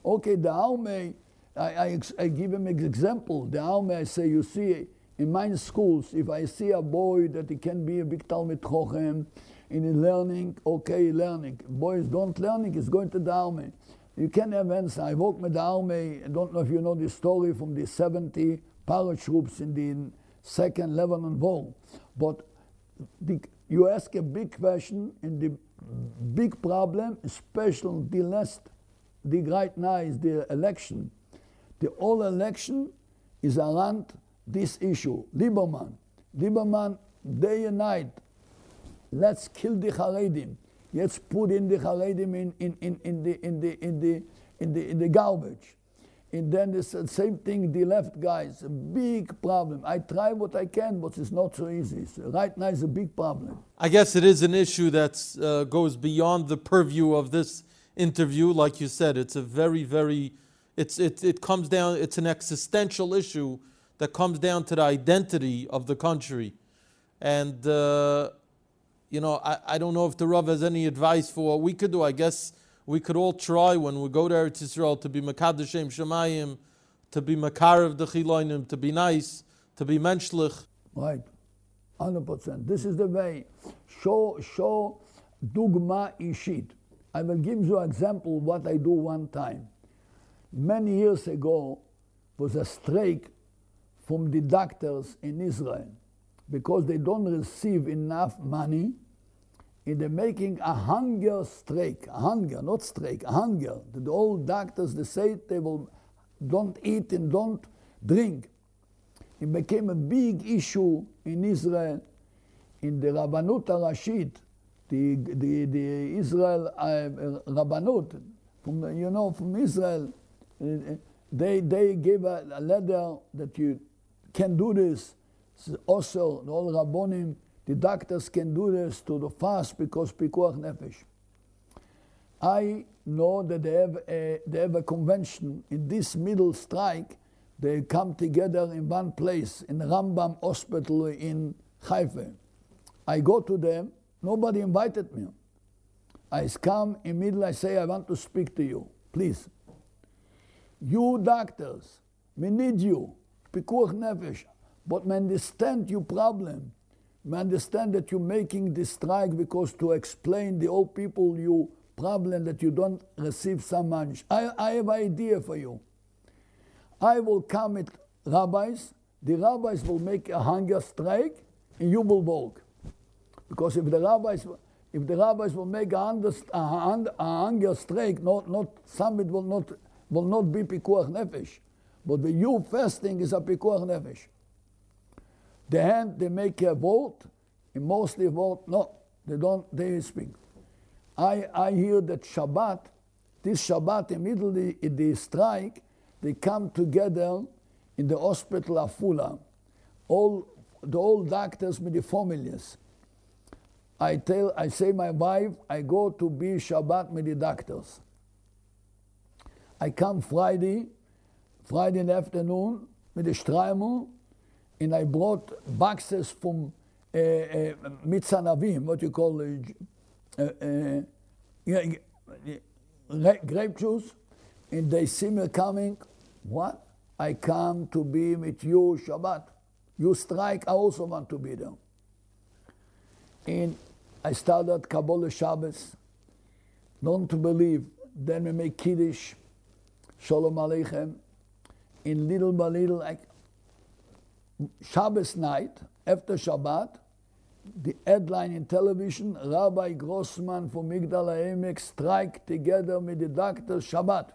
Okay, the army, I give him an example. The army, I say, you see, in my schools, if I see a boy that he can be a big Talmid Chochem, and in learning, okay, learning. Boys don't learning, he's going to the army. You can have answer. I worked with the army. I don't know if you know the story from the 70 paratroops in the Second Lebanon War. But you ask a big question, and the big problem, especially the last, the right now is the election. The whole election is around this issue. Lieberman, day and night. Let's kill the Haredim. Let's put in the Haredim in the garbage. And then the same thing, the left guys, a big problem. I try what I can, but it's not so easy. So right now, it's a big problem. I guess it is an issue that goes beyond the purview of this interview. Like you said, it's a very, very, it comes down. It's an existential issue that comes down to the identity of the country, and. You know, I don't know if the Rav has any advice for what we could do. I guess we could all try when we go to Eretz Yisrael to be Mekadosh Shem Shamayim, to be Makarev the Chilonim, to be nice, to be menschlich. Right, 100%. This is the way. Show Dugma Ishit. I will give you an example what I do one time. Many years ago was a strike from the doctors in Israel, because they don't receive enough money, and they're making a hunger strike. A hunger, not strike, a hunger. The old doctors, they say they will don't eat and don't drink. It became a big issue in Israel. In the Rabbanut HaRashit, the Israel Rabbanut, from, you know, from Israel, they gave a letter that you can do this. Also, all Rabbonim, the doctors can do this to the fast because Pikuach Nefesh. I know that they have a convention. In this middle strike, they come together in one place, in Rambam Hospital in Haifa. I go to them. Nobody invited me. I come immediately, I say, I want to speak to you, please. You doctors, we need you. Pikuach Nefesh. But we understand your problem. We understand that you're making this strike because to explain the old people your problem that you don't receive so much. I have an idea for you. I will come with rabbis. The rabbis will make a hunger strike and you will walk. Because if the rabbis will make a hunger strike, summit will not be Pikuach Nefesh. But the you fasting is a Pikuach Nefesh. They make a vote, and mostly vote, no, they don't, they speak. I hear that Shabbat, this Shabbat immediately in the strike, they come together in the hospital of Afula, all doctors with the families. I say my wife, I go to be Shabbat with the doctors. I come Friday in the afternoon with the Shtraimu, and I brought boxes from Mitzanavim, what you call grape juice, and they see me coming. What? I come to be with you Shabbat. You strike, I also want to be there. And I started Kabbalah Shabbos. Don't believe. Then we make Kiddush, Shalom Aleichem. And little by little, Shabbos night, after Shabbat, the headline in television, Rabbi Grossman from Migdal HaEmek strike together with the doctor Shabbat.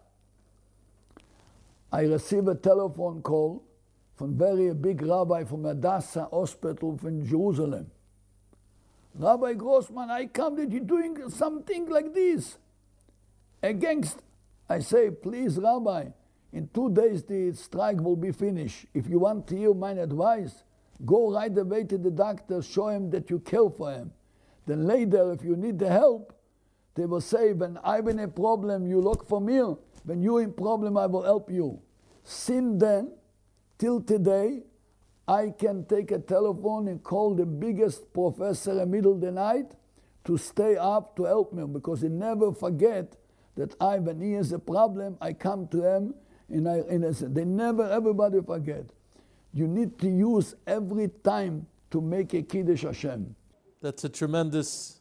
I receive a telephone call from very big rabbi from Hadassah Hospital in Jerusalem. Rabbi Grossman, I come that you're doing something like this. Against, I say, please, Rabbi, in 2 days the strike will be finished. If you want to hear my advice, go right away to the doctor, show him that you care for him. Then later, if you need the help, they will say, when I'm in a problem, you look for me. When you're in problem, I will help you. Since then, till today, I can take a telephone and call the biggest professor in the middle of the night to stay up to help me, because he never forget that when he has a problem, I come to him, everybody forget. You need to use every time to make a Kiddush Hashem. That's a tremendous,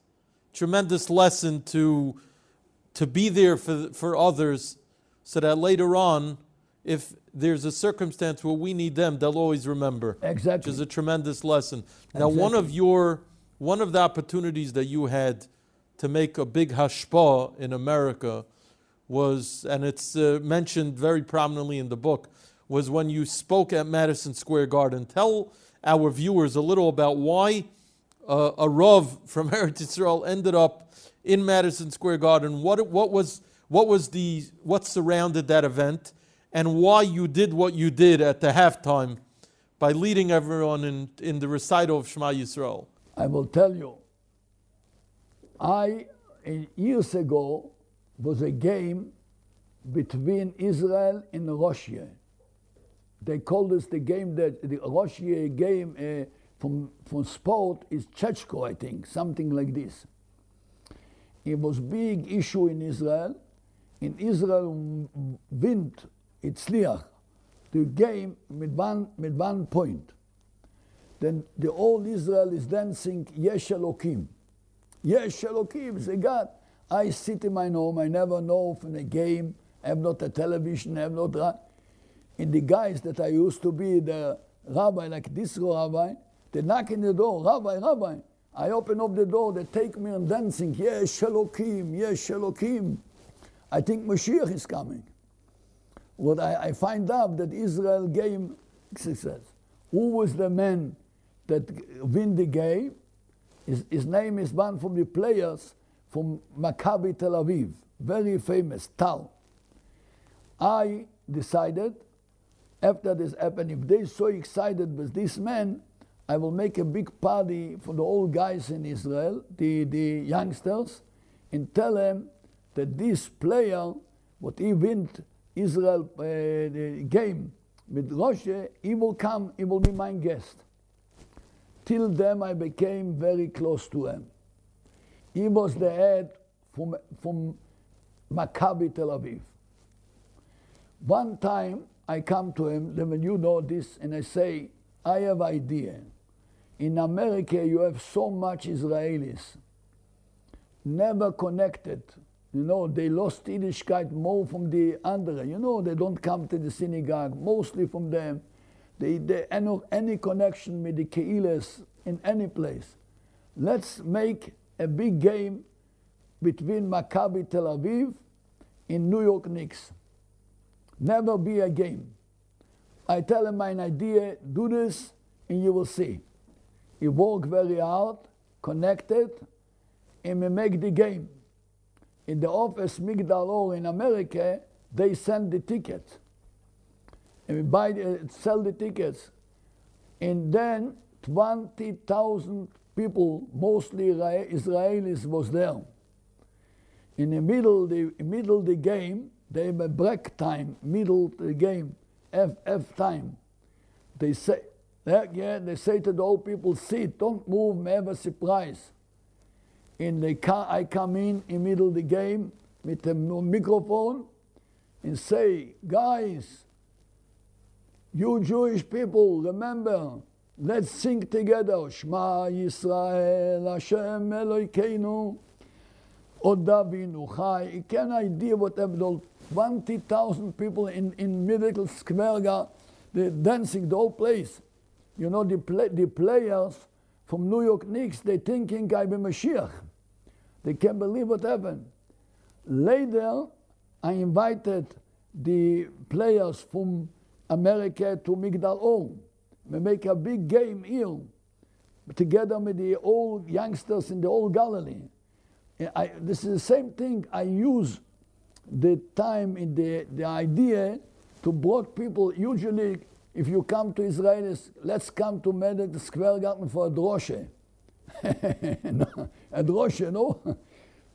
tremendous lesson to be there for others, so that later on, if there's a circumstance where we need them, they'll always remember. Exactly. Which is a tremendous lesson. Now, exactly. one of the opportunities that you had to make a big hashpah in America was, and it's mentioned very prominently in the book, was when you spoke at Madison Square Garden. Tell our viewers a little about why a Rav from Eretz Yisrael ended up in Madison Square Garden. What surrounded that event, and why you did what you did at the halftime by leading everyone in the recital of Shema Yisrael. I will tell you. Years ago was a game between Israel and Russia. They call this the game that the Russia game from sport is Chechko, I think, something like this. It was big issue in Israel. In Israel, went Itzliach the game with one point. Then the whole Israel is dancing Yesh Elokim. Yesh Elokim, say God. I sit in my home. I never know from a game. I have not a television. I have not. And the guys that I used to be the rabbi, like this rabbi, they knock in the door, Rabbi, Rabbi. I open up the door, they take me and dancing, Yesh Elokim, Yesh Elokim. I think Mashiach is coming. What I find out that Israel game success. Who was the man that win the game? His name is one from the players from Maccabi Tel Aviv, very famous, Tal. I decided after this happened, if they're so excited with this man, I will make a big party for the old guys in Israel, the youngsters, and tell them that this player, what he went Israel the game with Roche, he will come, he will be my guest. Till then I became very close to him. He was the head from Maccabi Tel Aviv. One time I come to him, when you know this, and I say, I have idea. In America you have so much Israelis, never connected. You know, they lost Yiddishkeit more from the andere. You know, they don't come to the synagogue, mostly from them. They any connection with the Keiles in any place. Let's make a big game between Maccabi Tel Aviv and New York Knicks. Never be a game. I tell him my idea, do this, and you will see. He worked very hard, connected, and we make the game. In the office, Migdal Or in America, they send the tickets. And we sell the tickets. And then 20,000 people, mostly Israelis, was there. In the middle the game, they have a break time, middle the game, F time. They say, they say to the old people, sit, don't move, have a surprise. And I come in middle of the game with a microphone and say, guys, you Jewish people, remember, let's sing together. Shema Yisrael, Hashem Elokeinu, Odavinu Chai. Can I deal with 20,000 people in Medical Square, they're dancing the whole place. You know, the players from New York Knicks, they're thinking I'm a Mashiach. They can't believe what happened. Later, I invited the players from America to Migdal Or. We make a big game here, together with the old youngsters in the old Galilee. This is the same thing. I use the time in the idea to brought people. Usually, if you come to Israelis, let's come to Medik Square Garden for a droshe. A droshe, no?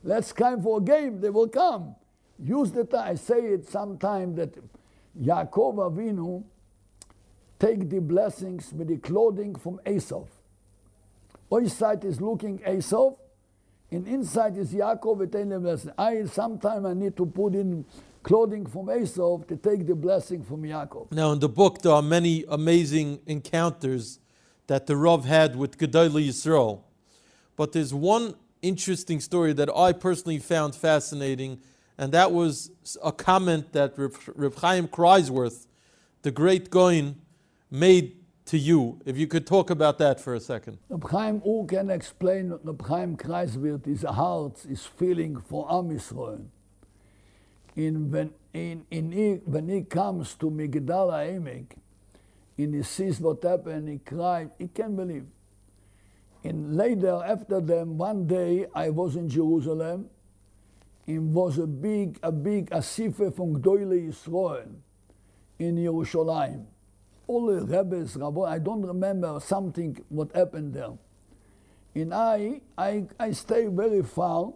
Let's come for a game, they will come. Use the time. I say it sometime that Yaakov Avinu take the blessings with the clothing from Esau. Outside is looking Esau, and inside is Yaakov with the blessing. Sometimes I need to put in clothing from Esau to take the blessing from Yaakov. Now in the book there are many amazing encounters that the Rav had with Gedolei Yisrael. But there's one interesting story that I personally found fascinating, and that was a comment that Reb Chaim Kreisworth, the great Goin, made to you. If you could talk about that for a second. Reb Chaim, who can explain Reb Chaim Kreisworth, his heart, his feeling for Am Yisrael. When he comes to Migdal HaEmek, and he sees what happened, he cried, he can't believe. And later, after them, one day, I was in Jerusalem, and was a big asifa from Gedolei Yisrael in Yerushalayim. All the rabbis, I don't remember something what happened there. And I stay very far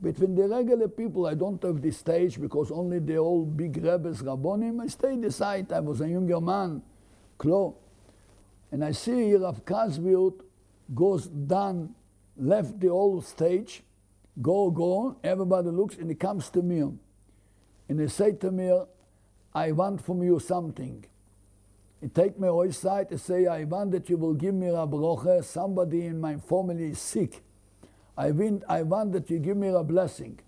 between the regular people. I don't have the stage because only the old big rabbis, rabbonim. I stay the site. I was a younger man, close. And I see Rav Kasviut goes down, left the old stage, go, everybody looks, and he comes to me. And he say to me, I want from you something. He take me outside and say, I want that you will give me a brocha, somebody in my family is sick. I want that you give me a blessing.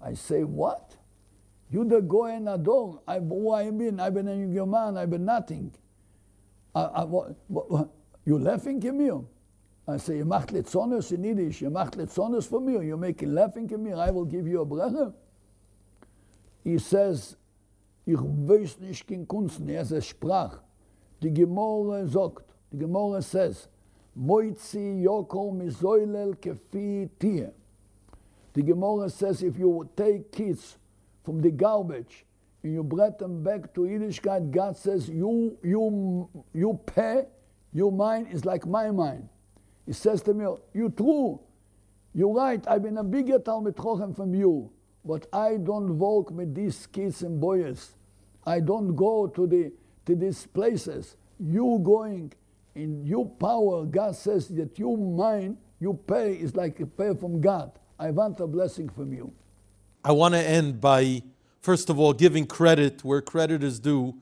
I say, what? You the Goen Ador. I've been a young man, I've been nothing. You laughing at me? I say, you macht lezonos in Yiddish, you macht lezonos for me, you make a laughing at me, I will give you a bracha. He says, ich weiß nicht kein Kunsten, es ist Sprach. Die Gemorre sagt, die Gemorre says, Moitzi Yoko Mizoilel Kefi Tier. The Gemorre says, if you take kids from the garbage, you brought them back to Yiddishkeit, God says, you pay, your mind is like my mind. He says to me, you true, you're right, I've been a bigger Talmid Chochem from you, but I don't walk with these kids and boys. I don't go to these places. You going in your power, God says that your mind, your pay is like a pay from God. I want a blessing from you. I want to end by, first of all, giving credit where credit is due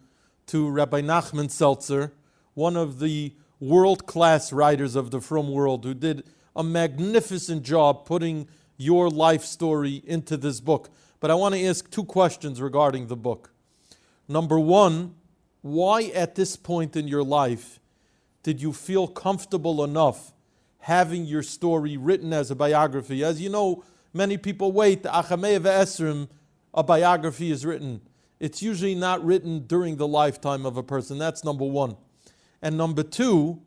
to Rabbi Nachman Seltzer, one of the world-class writers of the Frum world, who did a magnificent job putting your life story into this book. But I want to ask two questions regarding the book. Number one, why at this point in your life did you feel comfortable enough having your story written as a biography? As you know, many people wait, Achamei Ve'esrim, a biography is written. It's usually not written during the lifetime of a person. That's number one. And number two,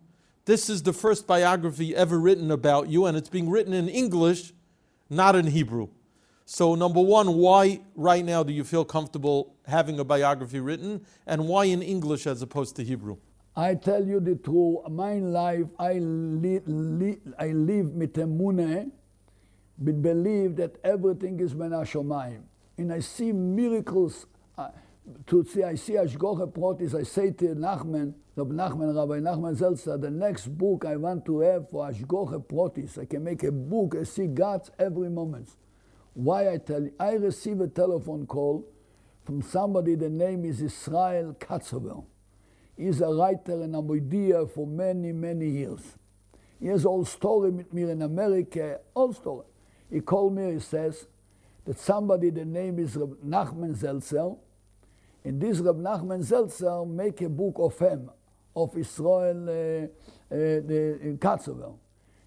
this is the first biography ever written about you, and it's being written in English, not in Hebrew. So number one, why right now do you feel comfortable having a biography written, and why in English as opposed to Hebrew? I tell you the truth, my life, I live with emunah, with belief that everything is Meah Shemayim. And I see miracles. I see Ashgoche Protis. I say to Nachman, Rabbi Nachman Seltzer, the next book I want to have for Ashgoche Protis. I can make a book, I see God's every moment. Why I tell you? I receive a telephone call from somebody, the name is Israel Katzovel. He's a writer and a moedia for many, many years. He has all story with me in America, all story. He called me, he says, that somebody, the name is Reb Nachman Seltzer, and this Reb Nachman Seltzer make a book of him, of Israel Katzovel.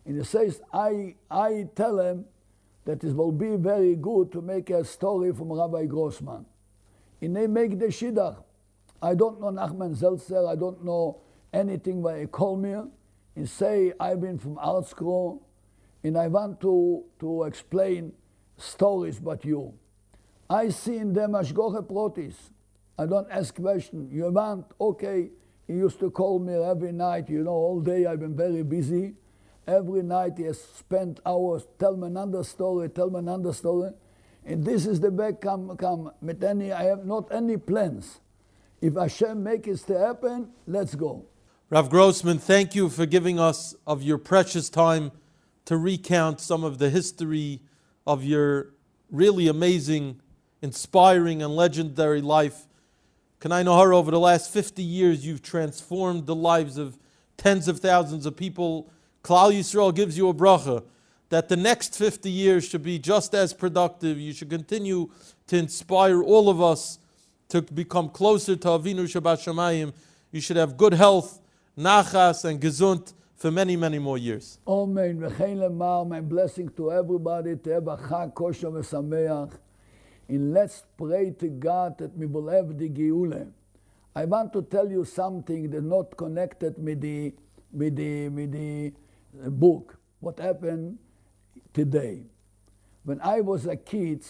And he says, I tell him that it will be very good to make a story from Rabbi Grossman. And they make the shidduch. I don't know Nachman Seltzer, I don't know anything, but he called me and say, I've been from ArtScroll, and I want to explain stories about you. I see in them Ashgoche Protis. I don't ask questions. You want, okay, he used to call me every night, you know, all day I've been very busy. Every night he has spent hours, tell me another story. And this is the back, come. With any, I have not any plans. If Hashem makes it to happen, let's go. Rav Grossman, thank you for giving us of your precious time to recount some of the history of your really amazing, inspiring, and legendary life. Kanai Nohara, over the last 50 years, you've transformed the lives of tens of thousands of people. Klal Yisrael gives you a bracha that the next 50 years should be just as productive. You should continue to inspire all of us to become closer to Avinu Shabashamayim. You should have good health, nachas, and gesund for many, many more years. Amen. V'chein lemar, my blessing to everybody, to have a chag kosher v'sameach. And let's pray to God that we will have the geula. I want to tell you something that's not connected with the book. What happened today? When I was a kid,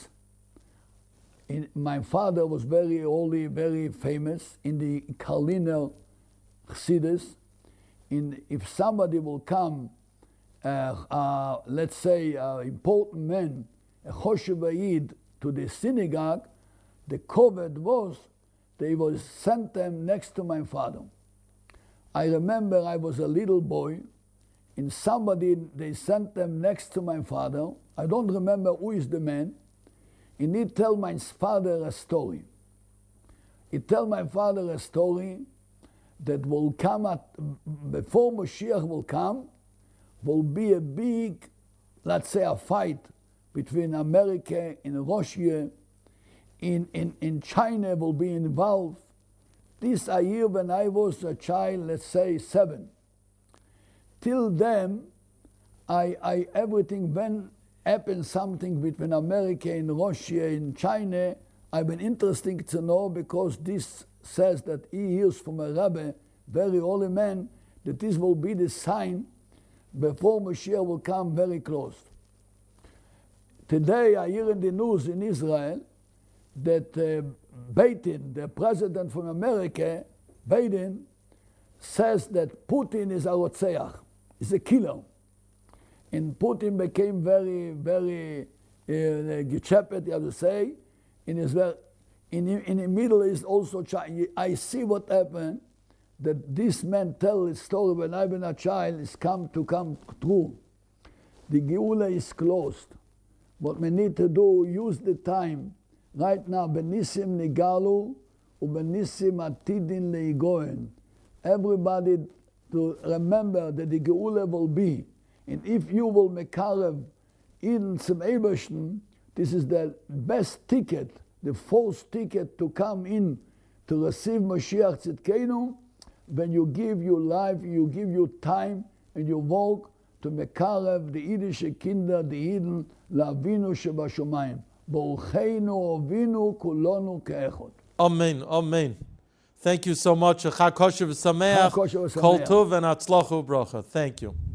my father was very holy, very famous in the Karliner Chassidus. If somebody will come, let's say important man, a Choshev Yid, to the synagogue, the covet was, they will send them next to my father. I remember I was a little boy, and somebody, they sent them next to my father. I don't remember who is the man. And he tell my father a story. He tell my father a story that will come before Mashiach will come, will be a big, let's say, a fight between America and Russia, in China will be involved. This I hear when I was a child, let's say 7. Till then, everything went. Happened something between America and Russia and China. I've been interested to know because this says that he hears from a rabbi, very holy man, that this will be the sign before Mashiach will come very close. Today I hear in the news in Israel that Biden, the president from America, Biden, says that Putin is a rotzeach, is a killer. And Putin became very, very gechepet, you have to say, in Israel. In the Middle East also, China. I see what happened, that this man tell his story when I've been a child is come true. The Geula is closed. What we need to do, use the time. Right now, Benisim Nigalu, Ubenisim Atidin Leigoen. Everybody to remember that the Geula will be. And if you will mekarev in some Ebershton, this is the best ticket, the false ticket to come in to receive Mashiach Tzidkenu. When you give your life, you give your time and you walk to mekarev the Yiddish kinder, the Yidden, Lavinu Shebashomayim. Borucheinu Avinu Kulonu Keechot. Amen, amen. Thank you so much. Chag Kosher v'Sameach. Kol Tov and Hatzlachu Bracha. Thank you.